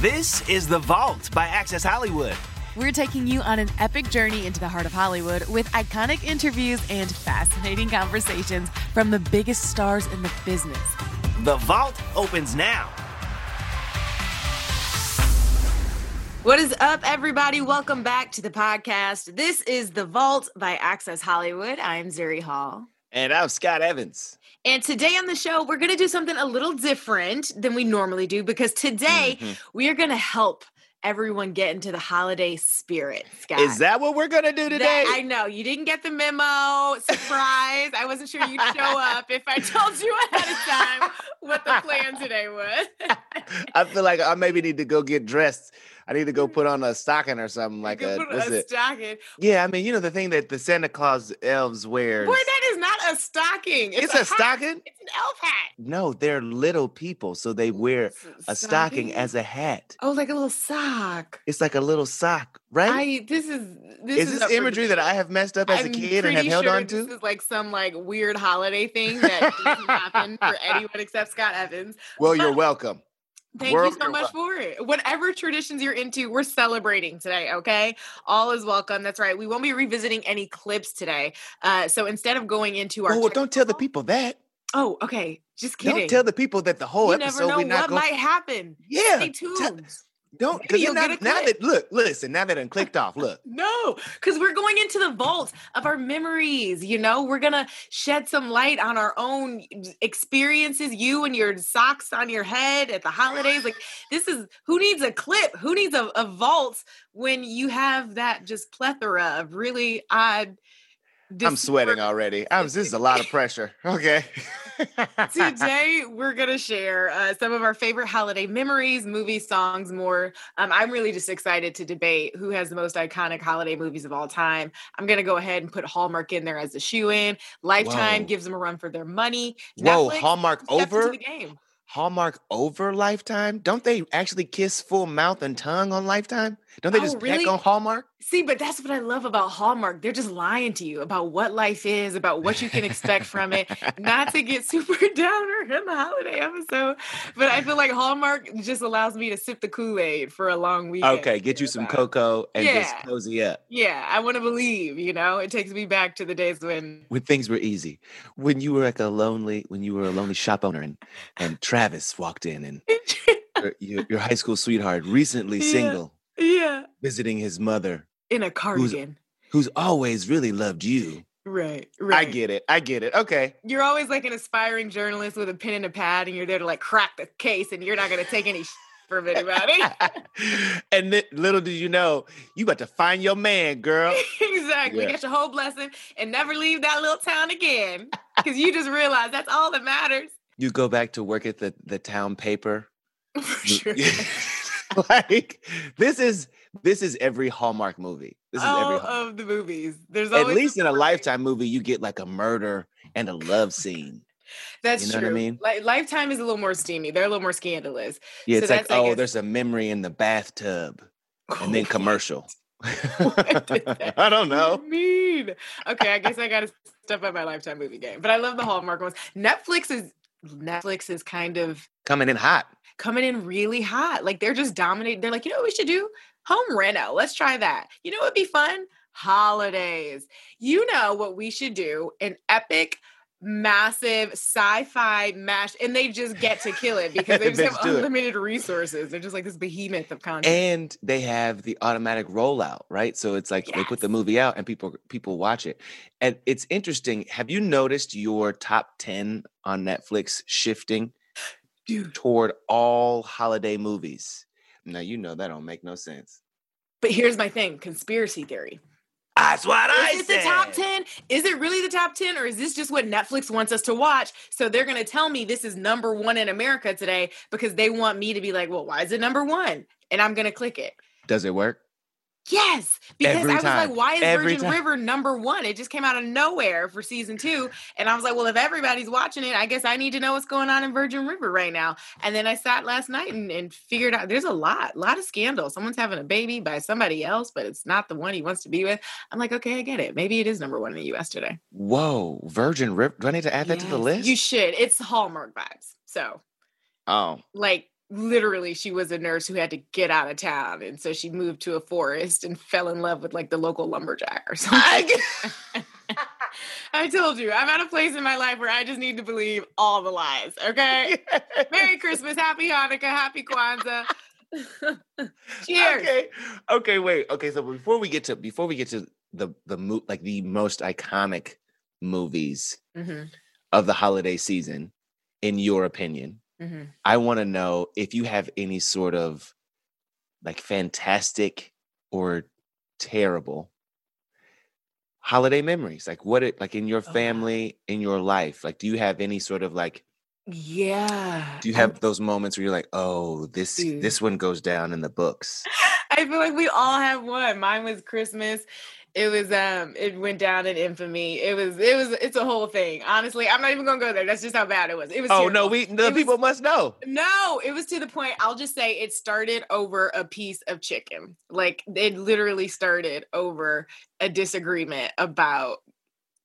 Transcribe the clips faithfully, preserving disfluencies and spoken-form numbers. This is The Vault by Access Hollywood. We're taking you on an epic journey into the heart of Hollywood with iconic interviews and fascinating conversations from the biggest stars in the business. The Vault opens now. What is up, everybody? Welcome back to the podcast. This is The Vault by Access Hollywood. I'm Zuri Hall. And I'm Scott Evans. And today on the show, we're going to do something a little different than we normally do, because today mm-hmm. we are going to help everyone get into the holiday spirit, Scott. Is that what we're going to do today? That, I know. You didn't get the memo. Surprise. I wasn't sure you'd show up if I told you ahead of time what the plan today was. I feel like I maybe need to go get dressed. I need to go put on a stocking or something. Like a, put what's a it? stocking. Yeah, I mean, you know, the thing that the Santa Claus elves wear. Boy, that is not a stocking. It's, it's a, a stocking? It's an elf hat. No, they're little people, so they wear a, a stocking as a hat. Oh, like a little sock. It's like a little sock, right? I, this is this is, is this imagery that I have messed up as I'm a kid and have held sure on to. This is like some like weird holiday thing that doesn't happen for anyone except Scott Evans. Well, but you're welcome. Thank World you so much welcome. for it. Whatever traditions you're into, we're celebrating today, okay? All is welcome. That's right. We won't be revisiting any clips today. Uh, so instead of going into our... Oh, well, don't tell the people that. Oh, okay. Just kidding. Don't tell the people that the whole you episode... You never know not what going... might happen. Yeah. Stay tuned. T- Don't, because now, now that, look, listen, now that I'm clicked off, look. No, because we're going into the vault of our memories, you know? We're going to shed some light on our own experiences, you and your socks on your head at the holidays. Like, this is, who needs a clip? Who needs a, a vault when you have that just plethora of really odd... This I'm sweating already. I'm, this is a lot of pressure. Okay. Today, we're going to share uh, some of our favorite holiday memories, movies, songs, more. Um, I'm really just excited to debate who has the most iconic holiday movies of all time. I'm going to go ahead and put Hallmark in there as a shoe-in. Lifetime Whoa. gives them a run for their money. Whoa, Netflix, Hallmark over? The game. Hallmark over Lifetime? Don't they actually kiss full mouth and tongue on Lifetime? Don't they oh, just really? peck on Hallmark? See, but that's what I love about Hallmark. They're just lying to you about what life is, about what you can expect from it. Not to get super downer in the holiday episode, but I feel like Hallmark just allows me to sip the Kool-Aid for a long weekend. Okay, get you some cocoa and yeah. just cozy up. Yeah, I want to believe, you know? It takes me back to the days when... When things were easy. When you were like a lonely, when you were a lonely shop owner and, and Travis walked in and your, your, your high school sweetheart, recently yeah. single. Yeah. Visiting his mother. In a cardigan. Who's, who's always really loved you. Right, right. I get it. I get it. Okay. You're always like an aspiring journalist with a pen and a pad, and you're there to like crack the case, and you're not going to take any shit from anybody. And then, little did you know, you about to find your man, girl. Exactly. Yeah. Get your whole blessing and never leave that little town again, because you just realize that's all that matters. You go back to work at the, the town paper. Sure. Like, this is this is every Hallmark movie. This is all every Hallmark. of the movies. There's always at least a in a Lifetime movie, you get like a murder and a love scene. That's you know true. What I mean? Like, Lifetime is a little more steamy. They're a little more scandalous. Yeah, it's so like, oh, guess- there's a memory in the bathtub, and then commercial. I don't know. What do you mean? Okay, I guess I gotta step up my Lifetime movie game. But I love the Hallmark ones. Netflix is Netflix is kind of coming in hot. Coming in really hot. Like, they're just dominating. They're like, you know what we should do? Home reno. Let's try that. You know what would be fun? Holidays. You know what we should do? An epic, massive sci-fi mash. And they just get to kill it because they just have unlimited it. resources. They're just like this behemoth of content. And they have the automatic rollout, right? So it's like yes. they put the movie out and people people watch it. And it's interesting. Have you noticed your top ten on Netflix shifting? Dude. Toward all holiday movies. Now, you know that don't make no sense. But here's my thing, conspiracy theory. That's what I said. Is it the top ten? Is it really the top ten? Or is this just what Netflix wants us to watch? So they're going to tell me this is number one in America today because they want me to be like, well, why is it number one? And I'm going to click it. Does it work? Yes, because Every I was time. like, why is Every Virgin time. River number one? It just came out of nowhere for season two. And I was like, well, if everybody's watching it, I guess I need to know what's going on in Virgin River right now. And then I sat last night and, and figured out there's a lot, lot of scandal. Someone's having a baby by somebody else, but it's not the one he wants to be with. I'm like, okay, I get it. Maybe it is number one in the U S today. Whoa, Virgin River. Do I need to add yes. that to the list? You should. It's Hallmark vibes. So, oh, like. Literally, she was a nurse who had to get out of town, and so she moved to a forest and fell in love with like the local lumberjack or something. I told you, I'm at a place in my life where I just need to believe all the lies. Okay, Merry Christmas, Happy Hanukkah, Happy Kwanzaa. Cheers. Okay, okay, wait, okay. So before we get to before we get to the the mo- like the most iconic movies mm-hmm. of the holiday season, in your opinion. Mm-hmm. I want to know if you have any sort of like fantastic or terrible holiday memories. Like what it like in your family, oh. in your life. Like, do you have any sort of like Yeah. Do you have um, those moments where you're like, oh, this dude. this one goes down in the books? I feel like we all have one. Mine was Christmas. It was um it went down in infamy. It was it was it's a whole thing. Honestly, I'm not even gonna go there. That's just how bad it was. It was Oh terrible. no, we the it people was, must know. No, it was to the point, I'll just say it started over a piece of chicken. Like it literally started over a disagreement about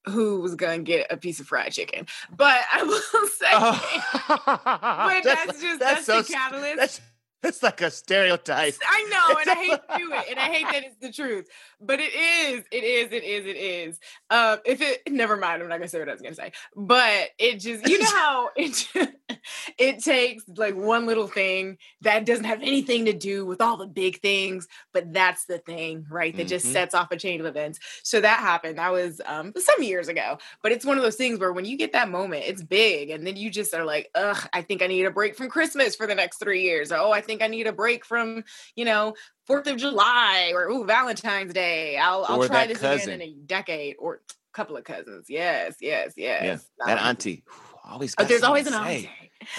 who was going to get a piece of fried chicken. But I will say oh. but that's, that's just that's, that's the so, catalyst. That's, It's like a stereotype. I know, and I hate to do it, and I hate that it's the truth. But it is, it is, it is, it is. Um, if it, never mind, I'm not gonna say what I was gonna say. But it just, you know how it just, it takes like one little thing that doesn't have anything to do with all the big things, but that's the thing, right? That mm-hmm. just sets off a chain of events. So that happened. That was um, some years ago. But it's one of those things where when you get that moment, it's big, and then you just are like, ugh, I think I need a break from Christmas for the next three years. Or, oh, I. think I need a break from, you know, fourth of July or ooh, Valentine's Day. I'll, I'll try this cousin. again in a decade or a couple of cousins. Yes, yes, yes. Yeah, that auntie. Ooh, always. Oh, there's always an auntie. Like,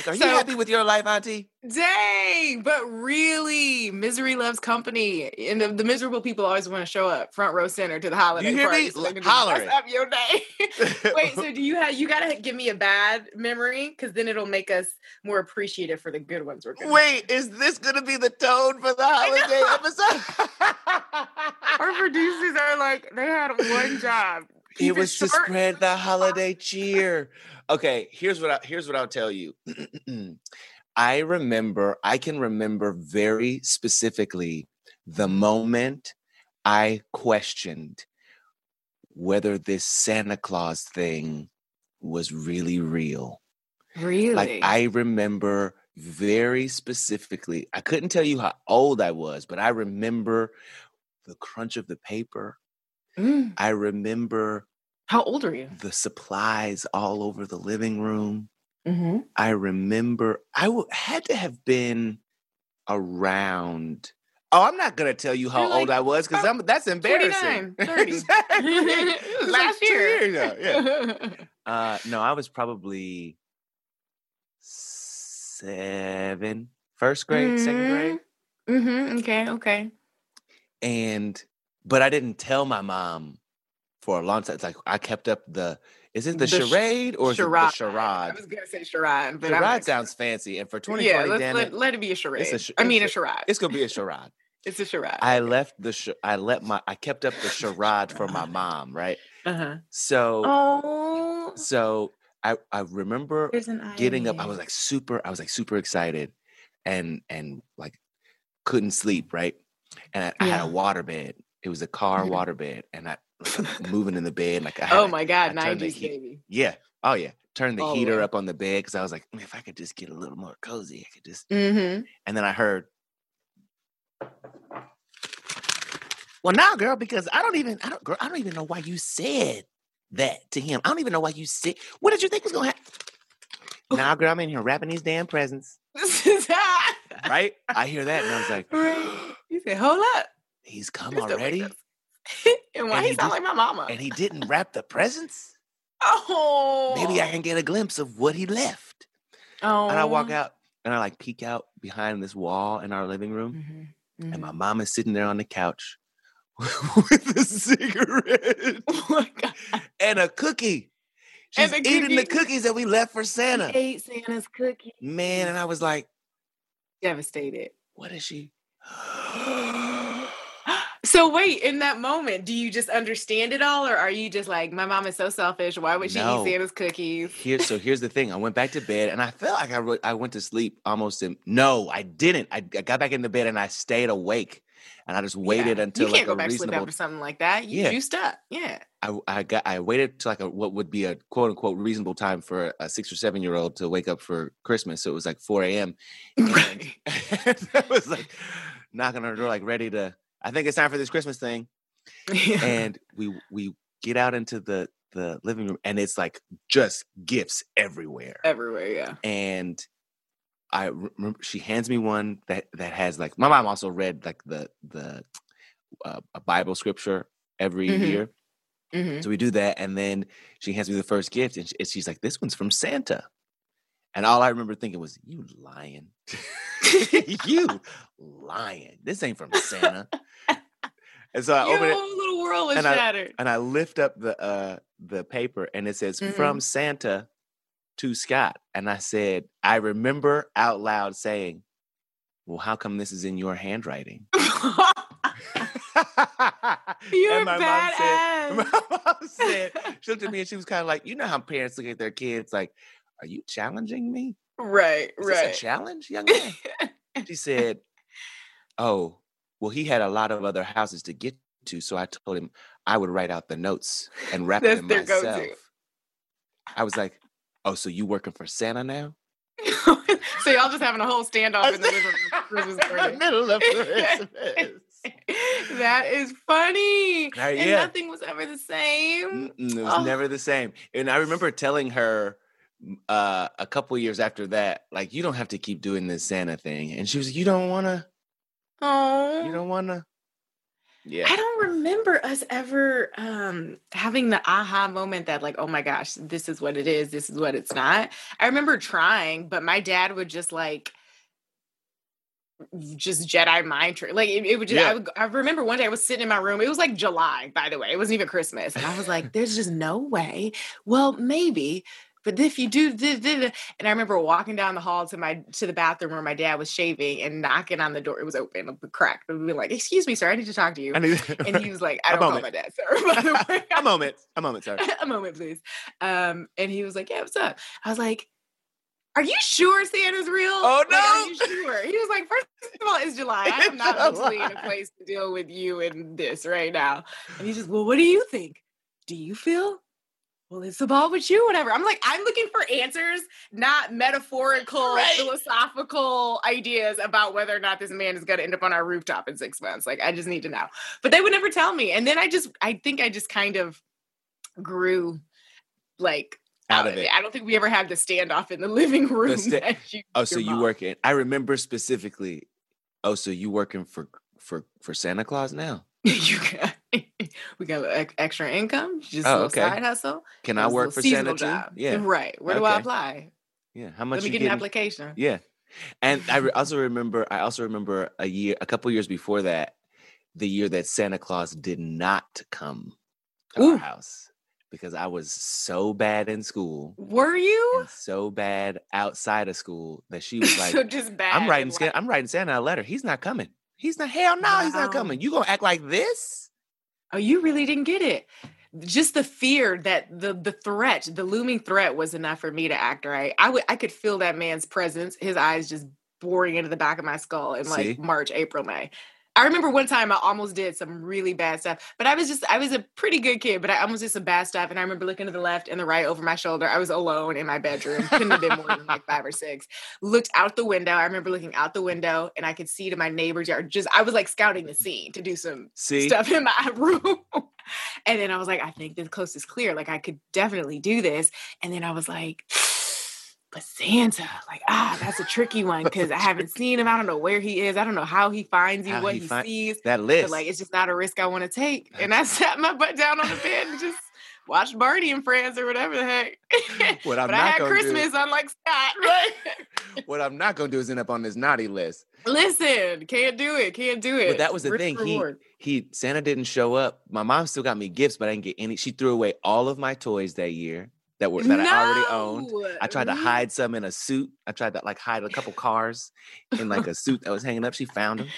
are you so, happy with your life, auntie? Dang, but really, misery loves company. And the, the miserable people always want to show up front row center to the holiday party. So hollering. Mess up your day. Wait, so do you have, you got to give me a bad memory? Because then it'll make us more appreciative for the good ones we're gonna Wait, have. Is this going to be the tone for the holiday episode? Our producers are like, they had one job. Keep it was it to spread the holiday cheer. Okay, here's what I, here's what I'll tell you. I remember, I can remember very specifically the moment I questioned whether this Santa Claus thing was really real. Really? Like I remember very specifically, I couldn't tell you how old I was, but I remember the crunch of the paper. Mm. I remember. How old are you? The supplies all over the living room. Mm-hmm. I remember I w- had to have been around. Oh, I'm not going to tell you how like, old I was because I'm that's embarrassing. twenty-nine, thirty Exactly. Last year. Ago. Yeah. uh, no, I was probably seven, first grade, mm-hmm. second grade. Mm-hmm. Okay, okay. And, but I didn't tell my mom for a long time. It's like I kept up the... Is it the, the charade or charade. Is it the charade? I was going to say charade. But charade like, sounds fancy. And for twenty twenty, yeah, let's, damn let, it, let it be a charade. It's a sh- I mean a charade. It's going to be a charade. It's a charade. I left the... Sh- I let my... I kept up the charade for my mom, right? Uh-huh. So... Oh. So I, I remember getting up. I was like super... I was like super excited and, and like couldn't sleep, right? And I, yeah. I had a waterbed. It was a car mm-hmm. waterbed. And I... moving in the bed, like I had, oh my god, nineties baby, yeah, oh yeah, turned the oh, heater man. up on the bed because I was like, if I could just get a little more cozy, I could just. Mm-hmm. And then I heard, well, now, girl, because I don't even, I don't, girl, I don't even know why you said that to him. I don't even know why you said. What did you think was gonna happen? Now, girl, I'm in here wrapping these damn presents. Right? I hear that and I was like, you said, hold up, he's come There's already. And why and he sound like my mama? And he didn't wrap the presents? Oh. Maybe I can get a glimpse of what he left. Oh. And I walk out and I like peek out behind this wall in our living room. Mm-hmm. Mm-hmm. And my mom is sitting there on the couch with a cigarette oh my God. And a cookie. She's and the eating cookies. the cookies that we left for Santa. She ate Santa's cookies. Man, and I was like, devastated. What is she? So wait, in that moment, do you just understand it all, or are you just like, my mom is so selfish? Why would she no. eat Santa's cookies? Here, so here's the thing. I went back to bed, and I felt like I re- I went to sleep almost. In- no, I didn't. I, I got back into bed, and I stayed awake, and I just waited yeah. until you can't like, go a back reasonable... to sleep after something like that. You yeah. juiced up, yeah. I I got I waited to like a, what would be a quote unquote reasonable time for a six or seven year old to wake up for Christmas. So it was like four a.m. and, and I was like knocking on her door, like ready to. I think it's time for this Christmas thing. Yeah. And we we get out into the, the living room and it's like just gifts everywhere. Everywhere, yeah. And I remember she hands me one that, that has like, my mom also read like the, the uh, a Bible scripture every mm-hmm. year. Mm-hmm. So we do that. And then she hands me the first gift and, she, and she's like, this one's from Santa. And all I remember thinking was, you lying. You lying. This ain't from Santa. And so I Your opened it. Your whole little world was and shattered. I, and I lift up the uh, the paper and it says, mm-hmm. from Santa to Scott. And I said, I remember out loud saying, well, how come this is in your handwriting? You're badass. My mom said, she looked at me and she was kind of like, you know how parents look at their kids like, are you challenging me? Right, Is right. This a challenge, young man? She said, oh, well, he had a lot of other houses to get to, so I told him I would write out the notes and wrap them myself. Go-to. I was like, oh, so you working for Santa now? So y'all just having a whole standoff in the middle of Christmas. middle of Christmas. That is funny. Right, and yeah. nothing was ever the same. Mm-mm, it was oh. never the same. And I remember telling her, Uh, a couple years after that, like, you don't have to keep doing this Santa thing. And she was like, you don't want to? Oh. You don't want to? Yeah. I don't remember us ever um, having the aha moment that like, oh my gosh, this is what it is. This is what it's not. I remember trying, but my dad would just like, just Jedi mind trick. Like it, it would just, yeah. I, would, I remember one day I was sitting in my room. It was like July, by the way. It wasn't even Christmas. And I was like, there's just no way. Well, maybe. But if you do, da, da, da. And I remember walking down the hall to my to the bathroom where my dad was shaving and knocking on the door. It was open, it was cracked. But we were like, "Excuse me, sir, I need to talk to you." And he was like, "I don't call my dad, sir." By the way, a moment, a moment, sir, a moment, please. Um, and he was like, "Yeah, what's up?" I was like, "Are you sure Santa's real?" Oh no, like, are you sure? He was like, first of all, it's July. I am not mentally in a place to deal with you and this right now." And he's just, "Well, what do you think? Do you feel?" Well, it's about with you, whatever. I'm like, I'm looking for answers, not metaphorical, right. philosophical ideas about whether or not this man is going to end up on our rooftop in six months. Like, I just need to know. But they would never tell me. And then I just, I think I just kind of grew, like, out, out of it. it. I don't think we ever had the standoff in the living room. The sta- you, oh, so mom. You working. I remember specifically, oh, so you working for, for, for Santa Claus now? You got We got extra income, just oh, a okay. side hustle. Can I work for Santa job? Yeah, right. Where okay. do I apply? Yeah, how much? Let me you get getting? an application. Yeah, and I also remember. I also remember a year, a couple years before that, the year that Santa Claus did not come to Ooh. our house because I was so bad in school. Were you so bad outside of school that she was like, so just bad. I'm writing. Like- I'm writing Santa a letter. He's not coming. He's not. Hell no, wow. He's not coming. You gonna act like this? Oh, you really didn't get it. Just the fear that the the threat, the looming threat was enough for me to act right. I would I could feel that man's presence, his eyes just boring into the back of my skull in like See? March, April, May. I remember one time I almost did some really bad stuff, but I was just, I was a pretty good kid, but I almost did some bad stuff. And I remember looking to the left and the right over my shoulder. I was alone in my bedroom. Couldn't have been more than like five or six. Looked out the window. I remember looking out the window and I could see to my neighbor's yard. Just, I was like scouting the scene to do some see? stuff in my room. And then I was like, I think the coast is clear. Like I could definitely do this. And then I was like, but Santa, like, ah, that's a tricky one because I haven't seen him. I don't know where he is. I don't know how he finds you, how what he, he find- sees. That list. But, like, it's just not a risk I want to take. And I sat my butt down on the bed and just watched Barney and Friends or whatever the heck. What I'm but not I had Christmas, do. Unlike Scott. Right? What I'm not going to do is end up on this naughty list. Listen, can't do it. Can't do it. But that was the Rich thing. Reward. He he Santa didn't show up. My mom still got me gifts, but I didn't get any. She threw away all of my toys that year. That were that no! I already owned. I tried to hide some in a suit. I tried to like hide a couple cars in like a suit that was hanging up. She found them.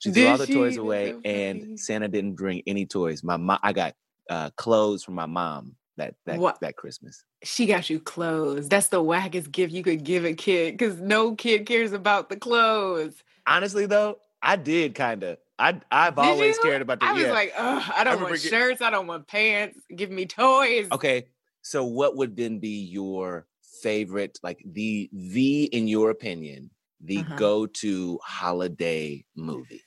She threw Did all the she? toys away, and Santa didn't bring any toys. My mom, I got uh, clothes from my mom that that what? that Christmas. She got you clothes. That's the wackest gift you could give a kid because no kid cares about the clothes. Honestly, though, I did kind of. I, I've Did always you? cared about the. I was yeah. like, oh, I don't I want shirts. I don't want pants. Give me toys. Okay. So what would then be your favorite, like the, the in your opinion, the uh-huh. go-to holiday movie?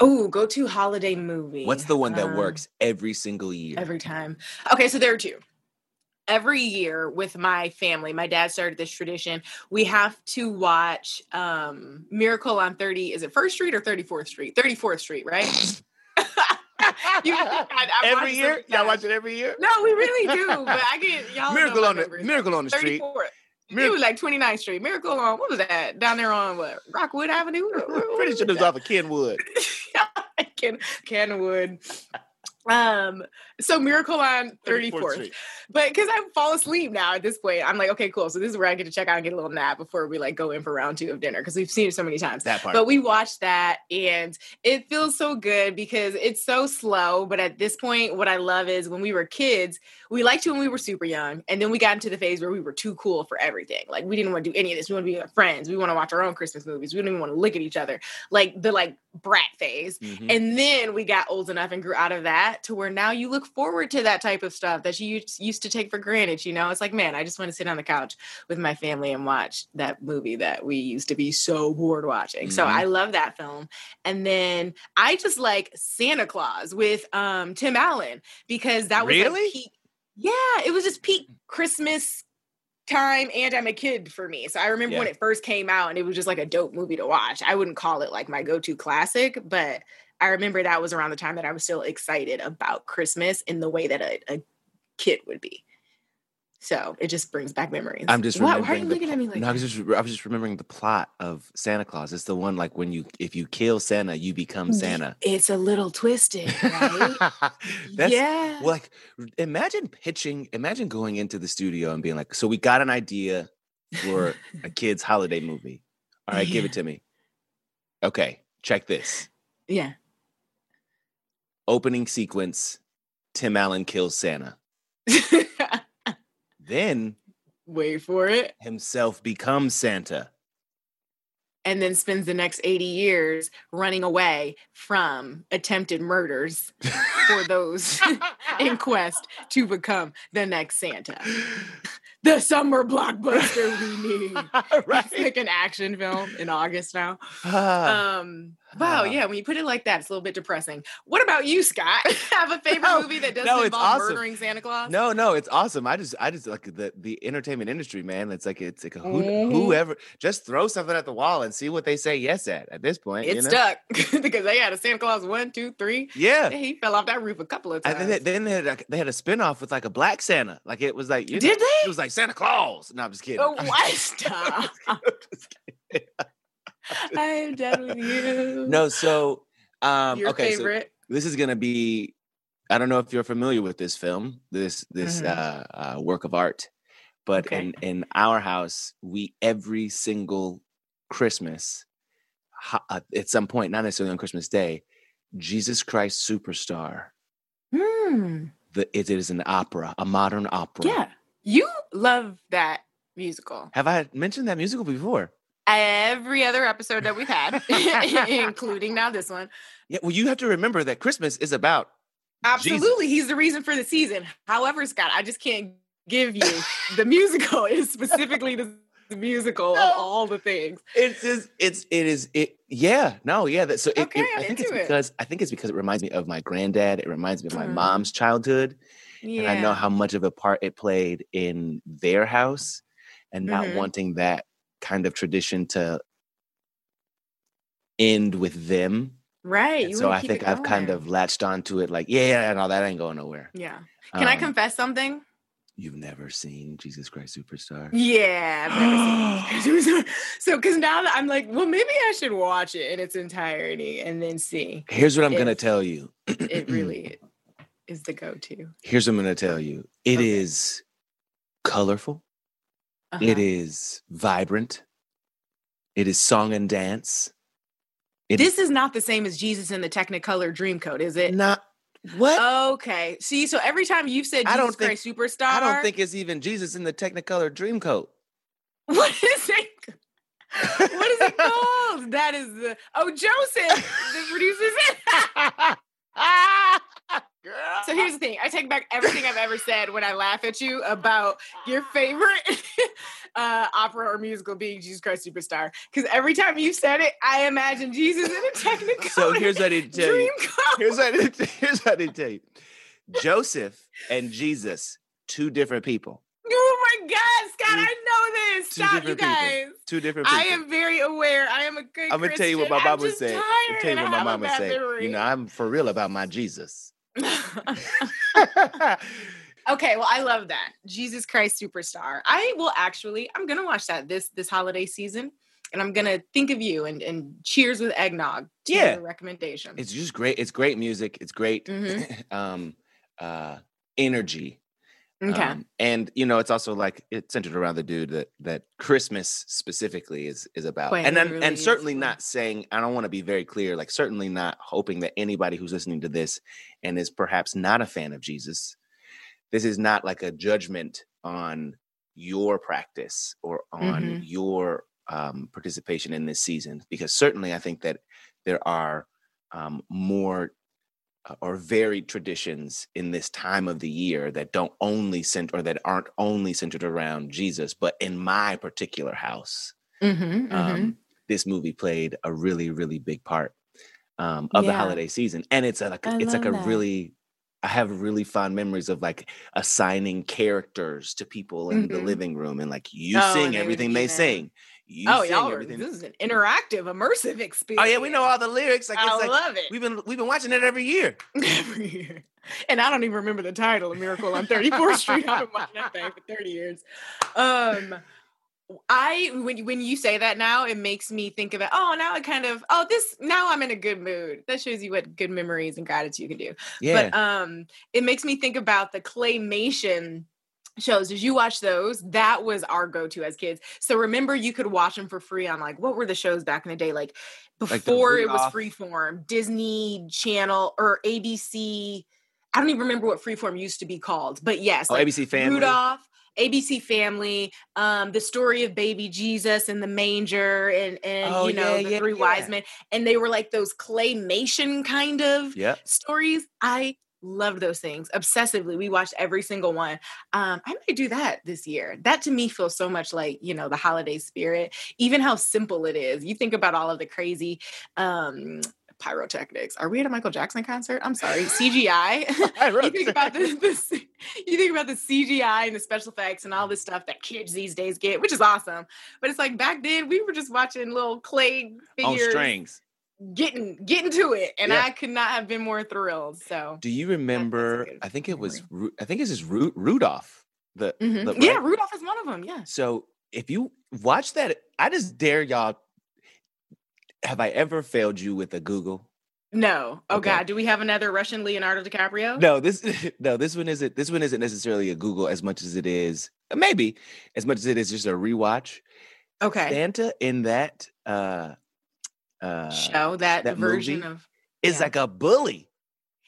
Oh, go-to holiday movie. What's the one that um, works every single year? Every time. Okay, so there are two. Every year with my family, my dad started this tradition. We have to watch um, Miracle on thirty, is it first Street or thirty-fourth Street? thirty-fourth Street, right? You, I, I every year, y'all watch it every year. No, we really do. But I get y'all. Miracle on the numbers. Miracle on the Street. Mir- it was like twenty-ninth Street. Miracle on what was that down there on what Rockwood Avenue? Pretty sure it was off of Kenwood. Ken Kenwood. Um. So Miracle on thirty-fourth Street. But because I fall asleep now at this point, I'm like, okay, cool. So this is where I get to check out and get a little nap before we like go in for round two of dinner because we've seen it so many times. That part. But we watched that and it feels so good because it's so slow. But at this point, what I love is when we were kids, we liked you when we were super young. And then we got into the phase where we were too cool for everything. Like we didn't want to do any of this. We want to be friends. We want to watch our own Christmas movies. We didn't even want to look at each other. Like the like brat phase. Mm-hmm. And then we got old enough and grew out of that to where now you look forward to that type of stuff that you used to take for granted. You know, it's like, man, I just want to sit on the couch with my family and watch that movie that we used to be so bored watching. Mm-hmm. So I love that film. And then I just like Santa Claus with um, Tim Allen because that was really? like peak. Yeah, it was just peak Christmas time, and I'm a kid for me. So I remember yeah. when it first came out and it was just like a dope movie to watch. I wouldn't call it like my go-to classic, but I remember that was around the time that I was still excited about Christmas in the way that a, a kid would be. So it just brings back memories. I'm just remembering. Why, why are you looking pl- at me like no, I was just I was just remembering the plot of Santa Claus. It's the one like when you if you kill Santa, you become Santa. It's a little twisted, right? That's, yeah. Well, like imagine pitching, imagine going into the studio and being like, so we got an idea for a kid's holiday movie. All right, yeah. give it to me. Okay, check this. Yeah. Opening sequence, Tim Allen kills Santa. Then, wait for it, himself becomes Santa. And then spends the next eighty years running away from attempted murders for those in quest to become the next Santa. The summer blockbuster we need. Right? It's like an action film in August now. Uh, um, wow, uh, yeah, when you put it like that, it's a little bit depressing. What about you, Scott? Have a favorite no, movie that doesn't no, involve awesome. murdering Santa Claus? No, no, it's awesome. I just, I just like the, the entertainment industry, man. It's like it's like who, mm-hmm. whoever just throw something at the wall and see what they say yes at. At this point, it's you know? stuck because they had a Santa Claus one, two, three. Yeah, he fell off that roof a couple of times. And then, then they had like, they had a spinoff with like a black Santa. Like it was like you did know, they? It was like Santa Claus. No, I'm just kidding. Oh, what? Stop. I am done with you. No, so um Your okay, favorite. So this is gonna be I don't know if you're familiar with this film, this this mm-hmm. uh, uh work of art, but okay. in, in our house, we every single Christmas uh, at some point, not necessarily on Christmas Day, Jesus Christ Superstar. Hmm. The it is an opera, a modern opera. Yeah. You love that musical. Have I mentioned that musical before? Every other episode that we've had, including now this one. Yeah, well, you have to remember that Christmas is about Absolutely. Jesus. He's the reason for the season. However, Scott, I just can't give you the musical. It's specifically the musical no. of all the things. It's just, it's, it is, it, yeah, no, yeah. That, so it, okay, it, I think it's it. because, I think it's because it reminds me of my granddad. It reminds me of my mm. mom's childhood. Yeah. And I know how much of a part it played in their house. and not mm-hmm. wanting that kind of tradition to end with them. Right. You so I think I've kind of latched onto it like, yeah, yeah, no, that ain't going nowhere. Yeah. Can um, I confess something? You've never seen Jesus Christ Superstar? Yeah, I've never seen Jesus Christ Superstar. So, because now that I'm like, well, maybe I should watch it in its entirety and then see. Here's what I'm going to tell you. It really is the go-to. Here's what I'm going to tell you. It okay. is colorful. Uh-huh. It is vibrant. It is song and dance. It this is not the same as Jesus and the Technicolor Dreamcoat, is it? Not. What? Okay. See, so every time you've said Jesus I don't Christ think, Superstar. I don't think it's even Jesus in the Technicolor Dreamcoat. What is it? What is it called? That is the... Oh, Joseph, the producer said... Girl. So here's the thing. I take back everything I've ever said when I laugh at you about your favorite uh, opera or musical being Jesus Christ Superstar. Because every time you said it, I imagine Jesus in a Technicolor. So here's what I didn't tell you. Here's what I didn't, here's what I didn't tell you. Joseph and Jesus, two different people. Oh my God, Scott, I know this. Two Stop, you guys. People. Two different people. I am very aware. I am a good I'm going to tell you what my mama said. I'm going to tell you what my mama said. You know, I'm for real about my Jesus. Okay, well, I love that. Jesus Christ Superstar. I will actually, I'm going to watch that this this holiday season. And I'm going to think of you and, and cheers with eggnog to yeah. your recommendation. It's just great. It's great music. It's great mm-hmm. um, uh, energy. Okay. Um, and you know, it's also like it's centered around the dude that that Christmas specifically is is about. Quite and really and certainly is. Not saying I don't want to be very clear, like certainly not hoping that anybody who's listening to this and is perhaps not a fan of Jesus, this is not like a judgment on your practice or on mm-hmm. your um, participation in this season, because certainly I think that there are um, more or varied traditions in this time of the year that don't only center or that aren't only centered around Jesus, but in my particular house, mm-hmm, um, mm-hmm. this movie played a really, really big part um, of yeah. the holiday season. And it's like, I it's like a that. really, I have really fond memories of like assigning characters to people in mm-hmm. the living room and like you oh, sing everything they that. sing. You oh, y'all! Are, this is an interactive, immersive experience. Oh yeah, we know all the lyrics. Like, I it's like, love it. We've been we've been watching it every year. Every year, and I don't even remember the title of Miracle on thirty-fourth Street. I've been watching that thing for thirty years. Um, I when you, when you say that now, it makes me think of it. Oh, now I kind of oh this now I'm in a good mood. That shows you what good memories and gratitude you can do. Yeah. But um, it makes me think about the claymation shows. Did you watch those? That was our go-to as kids. So remember, you could watch them for free on like, what were the shows back in the day? Like before like it was Freeform, Disney Channel or A B C. I don't even remember what Freeform used to be called, but yes. Oh, like A B C Family. Rudolph, A B C Family, um, the story of baby Jesus in the manger and, and oh, you know, yeah, the yeah, three yeah. wise men. And they were like those claymation kind of yep. stories. I loved those things obsessively. We watched every single one. Um, I might do that this year. That to me feels so much like, you know, the holiday spirit, even how simple it is. You think about all of the crazy um, pyrotechnics. Are we at a Michael Jackson concert? I'm sorry. C G I. you, think about the, the, you think about the C G I and the special effects and all this stuff that kids these days get, which is awesome. But it's like back then we were just watching little clay figures. On strings. Getting getting to it, and yeah. I could not have been more thrilled. So, do you remember? I think it was. I think it's just Ru- Rudolph. The, mm-hmm. the right? yeah, Rudolph is one of them. Yeah. So if you watch that, I just dare y'all. Have I ever failed you with a Google? No. Oh okay. God, do we have another Russian Leonardo DiCaprio? No. This no. This one isn't. This one isn't necessarily a Google as much as it is maybe as much as it is just a rewatch. Okay. Santa in that. Uh, Uh, show that, that version of yeah. is like a bully.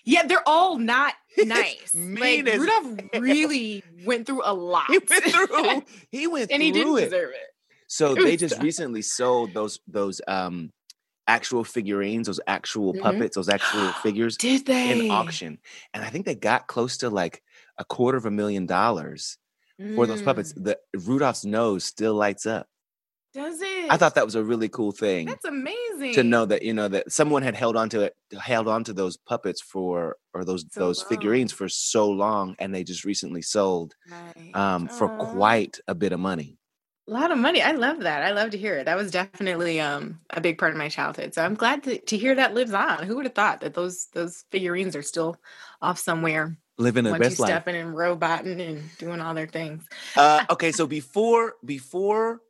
Yeah, they're all not nice. Like Rudolph hell. really went through a lot. He went through. He went and through he didn't it. deserve it. So it they just tough. recently sold those those um actual figurines, those actual mm-hmm. puppets, those actual figures. Did they in auction? And I think they got close to like a quarter of a million dollars mm. for those puppets. The Rudolph's nose still lights up. Does it? I thought that was a really cool thing. That's amazing to know that you know that someone had held onto it, held onto those puppets for or those so those long. figurines for so long, and they just recently sold nice. um, for quite a bit of money. A lot of money. I love that. I love to hear it. That was definitely um, a big part of my childhood. So I'm glad to, to hear that lives on. Who would have thought that those those figurines are still off somewhere? Living the best life. Stepping and roboting and doing all their things. uh, okay, so before before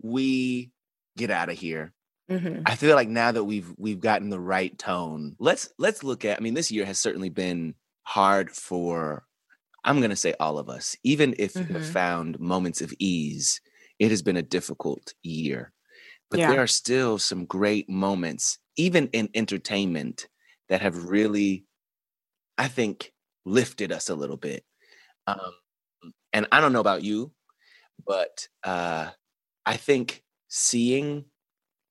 we get out of here, mm-hmm. I feel like now that we've we've gotten the right tone, let's let's look at, I mean, this year has certainly been hard for, I'm going to say all of us, even if mm-hmm. we've found moments of ease. It has been a difficult year, but yeah. there are still some great moments, even in entertainment, that have really, I think, lifted us a little bit. Um, and I don't know about you, but uh, I think seeing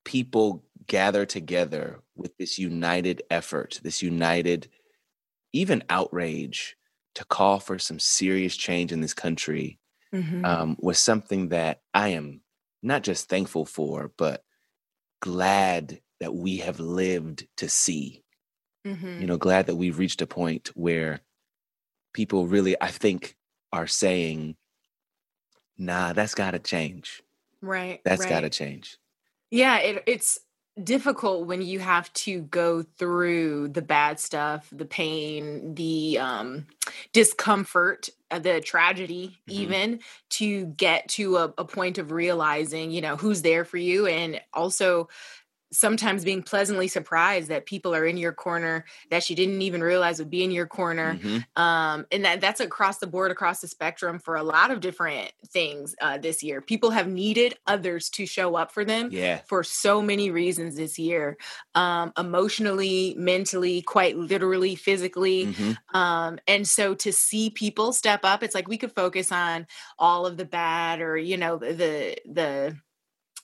people gather together with this united effort, this united, even outrage to call for some serious change in this country, Mm-hmm. Um, was something that I am not just thankful for, but glad that we have lived to see. Mm-hmm. You know, glad that we've reached a point where people really, I think, are saying, nah, that's got to change. Right. That's right. got to change. Yeah, it, it's difficult when you have to go through the bad stuff, the pain, the um, discomfort, the tragedy, mm-hmm. even to get to a, a point of realizing, you know, who's there for you. And also sometimes being pleasantly surprised that people are in your corner that you didn't even realize would be in your corner. Mm-hmm. Um, and that that's across the board, across the spectrum for a lot of different things uh, this year. People have needed others to show up for them yeah. for so many reasons this year, um, emotionally, mentally, quite literally, physically. Mm-hmm. Um, and so to see people step up, it's like we could focus on all of the bad or, you know, the, the,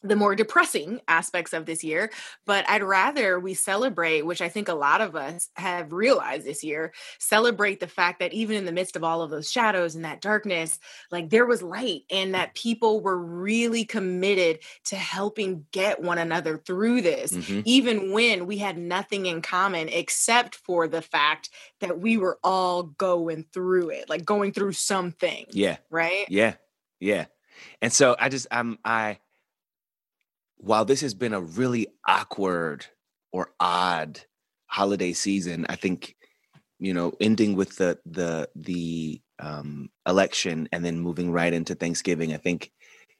the more depressing aspects of this year, but I'd rather we celebrate, which I think a lot of us have realized this year, celebrate the fact that even in the midst of all of those shadows and that darkness, like there was light and that people were really committed to helping get one another through this, mm-hmm. even when we had nothing in common except for the fact that we were all going through it, like going through something. Yeah. Right? Yeah. Yeah. And so I just, I'm, I, while this has been a really awkward or odd holiday season, I think, you know, ending with the the the um, election and then moving right into Thanksgiving, I think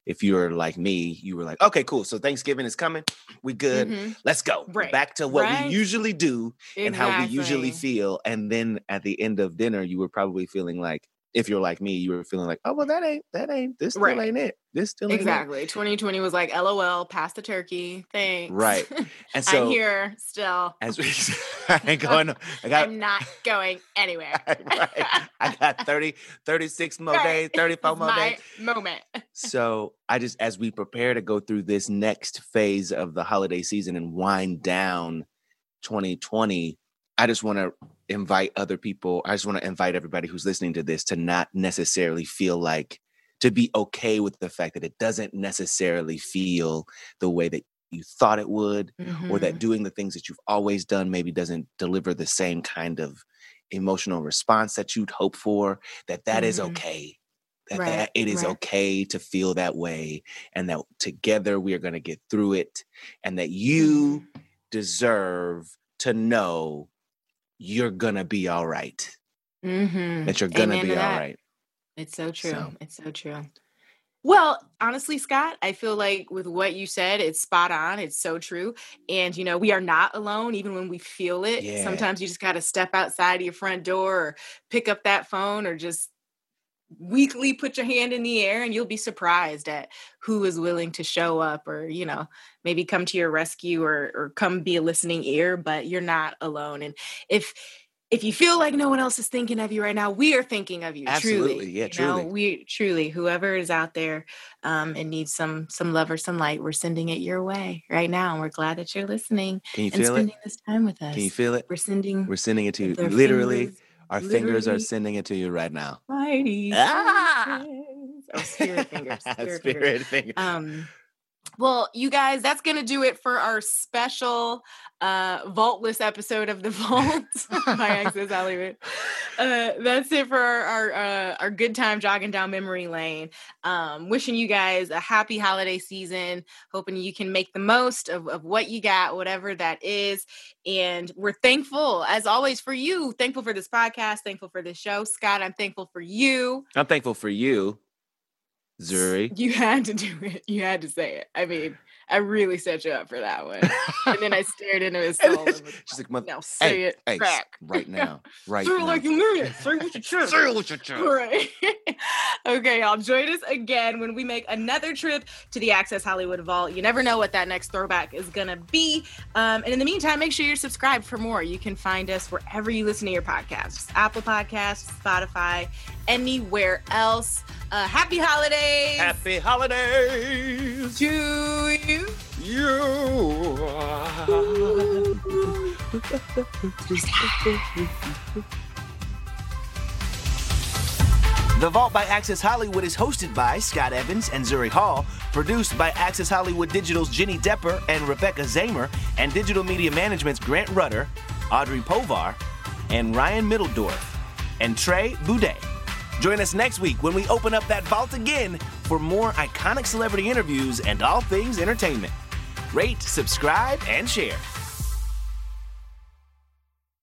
if you're like me, you were like, okay, cool. So Thanksgiving is coming. We good. Mm-hmm. Let's go. Right. Back to what right. we usually do exactly. and how we usually feel. And then at the end of dinner, you were probably feeling like, if you're like me, you were feeling like, oh, well, that ain't, that ain't, this still right. ain't it. This still ain't exactly. it. twenty twenty was like, LOL, pass the turkey. Thanks. Right. And so I'm here still. As we, I ain't going, I got, I'm not going anywhere. right. I got thirty, thirty-six more right. days, thirty-four more days. Moment. So I just, as we prepare to go through this next phase of the holiday season and wind down twenty twenty, I just want to invite other people. I just want to invite everybody who's listening to this to not necessarily feel like, to be okay with the fact that it doesn't necessarily feel the way that you thought it would, mm-hmm. or that doing the things that you've always done maybe doesn't deliver the same kind of emotional response that you'd hope for, that that mm-hmm. is okay. That, right. that it is right. okay to feel that way, and that together we are going to get through it, and that you mm-hmm. deserve to know you're going to be all right. Mm-hmm. That you're going to be all right. It's so true. So. It's so true. Well, honestly, Scott, I feel like with what you said, it's spot on. It's so true. And, you know, we are not alone, even when we feel it. Yeah. Sometimes you just got to step outside of your front door or pick up that phone or just weakly put your hand in the air, and you'll be surprised at who is willing to show up or, you know, maybe come to your rescue or or come be a listening ear, but you're not alone. And if if you feel like no one else is thinking of you right now, we are thinking of you. Absolutely. Truly. Yeah, you truly. Know, we truly, whoever is out there um, and needs some some love or some light, we're sending it your way right now. And we're glad that you're listening. Can you and feel spending it? This time with us. Can you feel it? We're sending We're sending it to you. Literally. Fingers. Our Literally. Fingers are sending it to you right now. Mighty. Ah! Oh, spirit fingers. Spirit, spirit fingers. fingers. Um, Well, you guys, that's going to do it for our special uh, Vaultless episode of The Vault by Access Hollywood. Uh, that's it for our our, uh, our good time jogging down memory lane. Um, wishing you guys a happy holiday season, hoping you can make the most of, of what you got, whatever that is. And we're thankful, as always, for you. Thankful for this podcast. Thankful for this show. Scott, I'm thankful for you. I'm thankful for you. Zuri. You had to do it. You had to say it. I mean, I really set you up for that one. And then I stared into his soul. And she's like, mother, no, say hey, it. Hey, crack. Right now. Right now. Like you mean it. Say what you choose. Say what you choose. Right. Okay, y'all. Join us again when we make another trip to the Access Hollywood Vault. You never know what that next throwback is going to be. Um, and in the meantime, make sure you're subscribed for more. You can find us wherever you listen to your podcasts. Apple Podcasts, Spotify, anywhere else. Uh, happy holidays. Happy holidays. To you. You. The Vault by Access Hollywood is hosted by Scott Evans and Zuri Hall, produced by Access Hollywood Digital's Jenny Depper and Rebecca Zamer, and Digital Media Management's Grant Rutter, Audrey Povar, and Ryan Middledorf, and Trey Boudet. Join us next week when we open up that vault again for more iconic celebrity interviews and all things entertainment. Rate, subscribe, and share.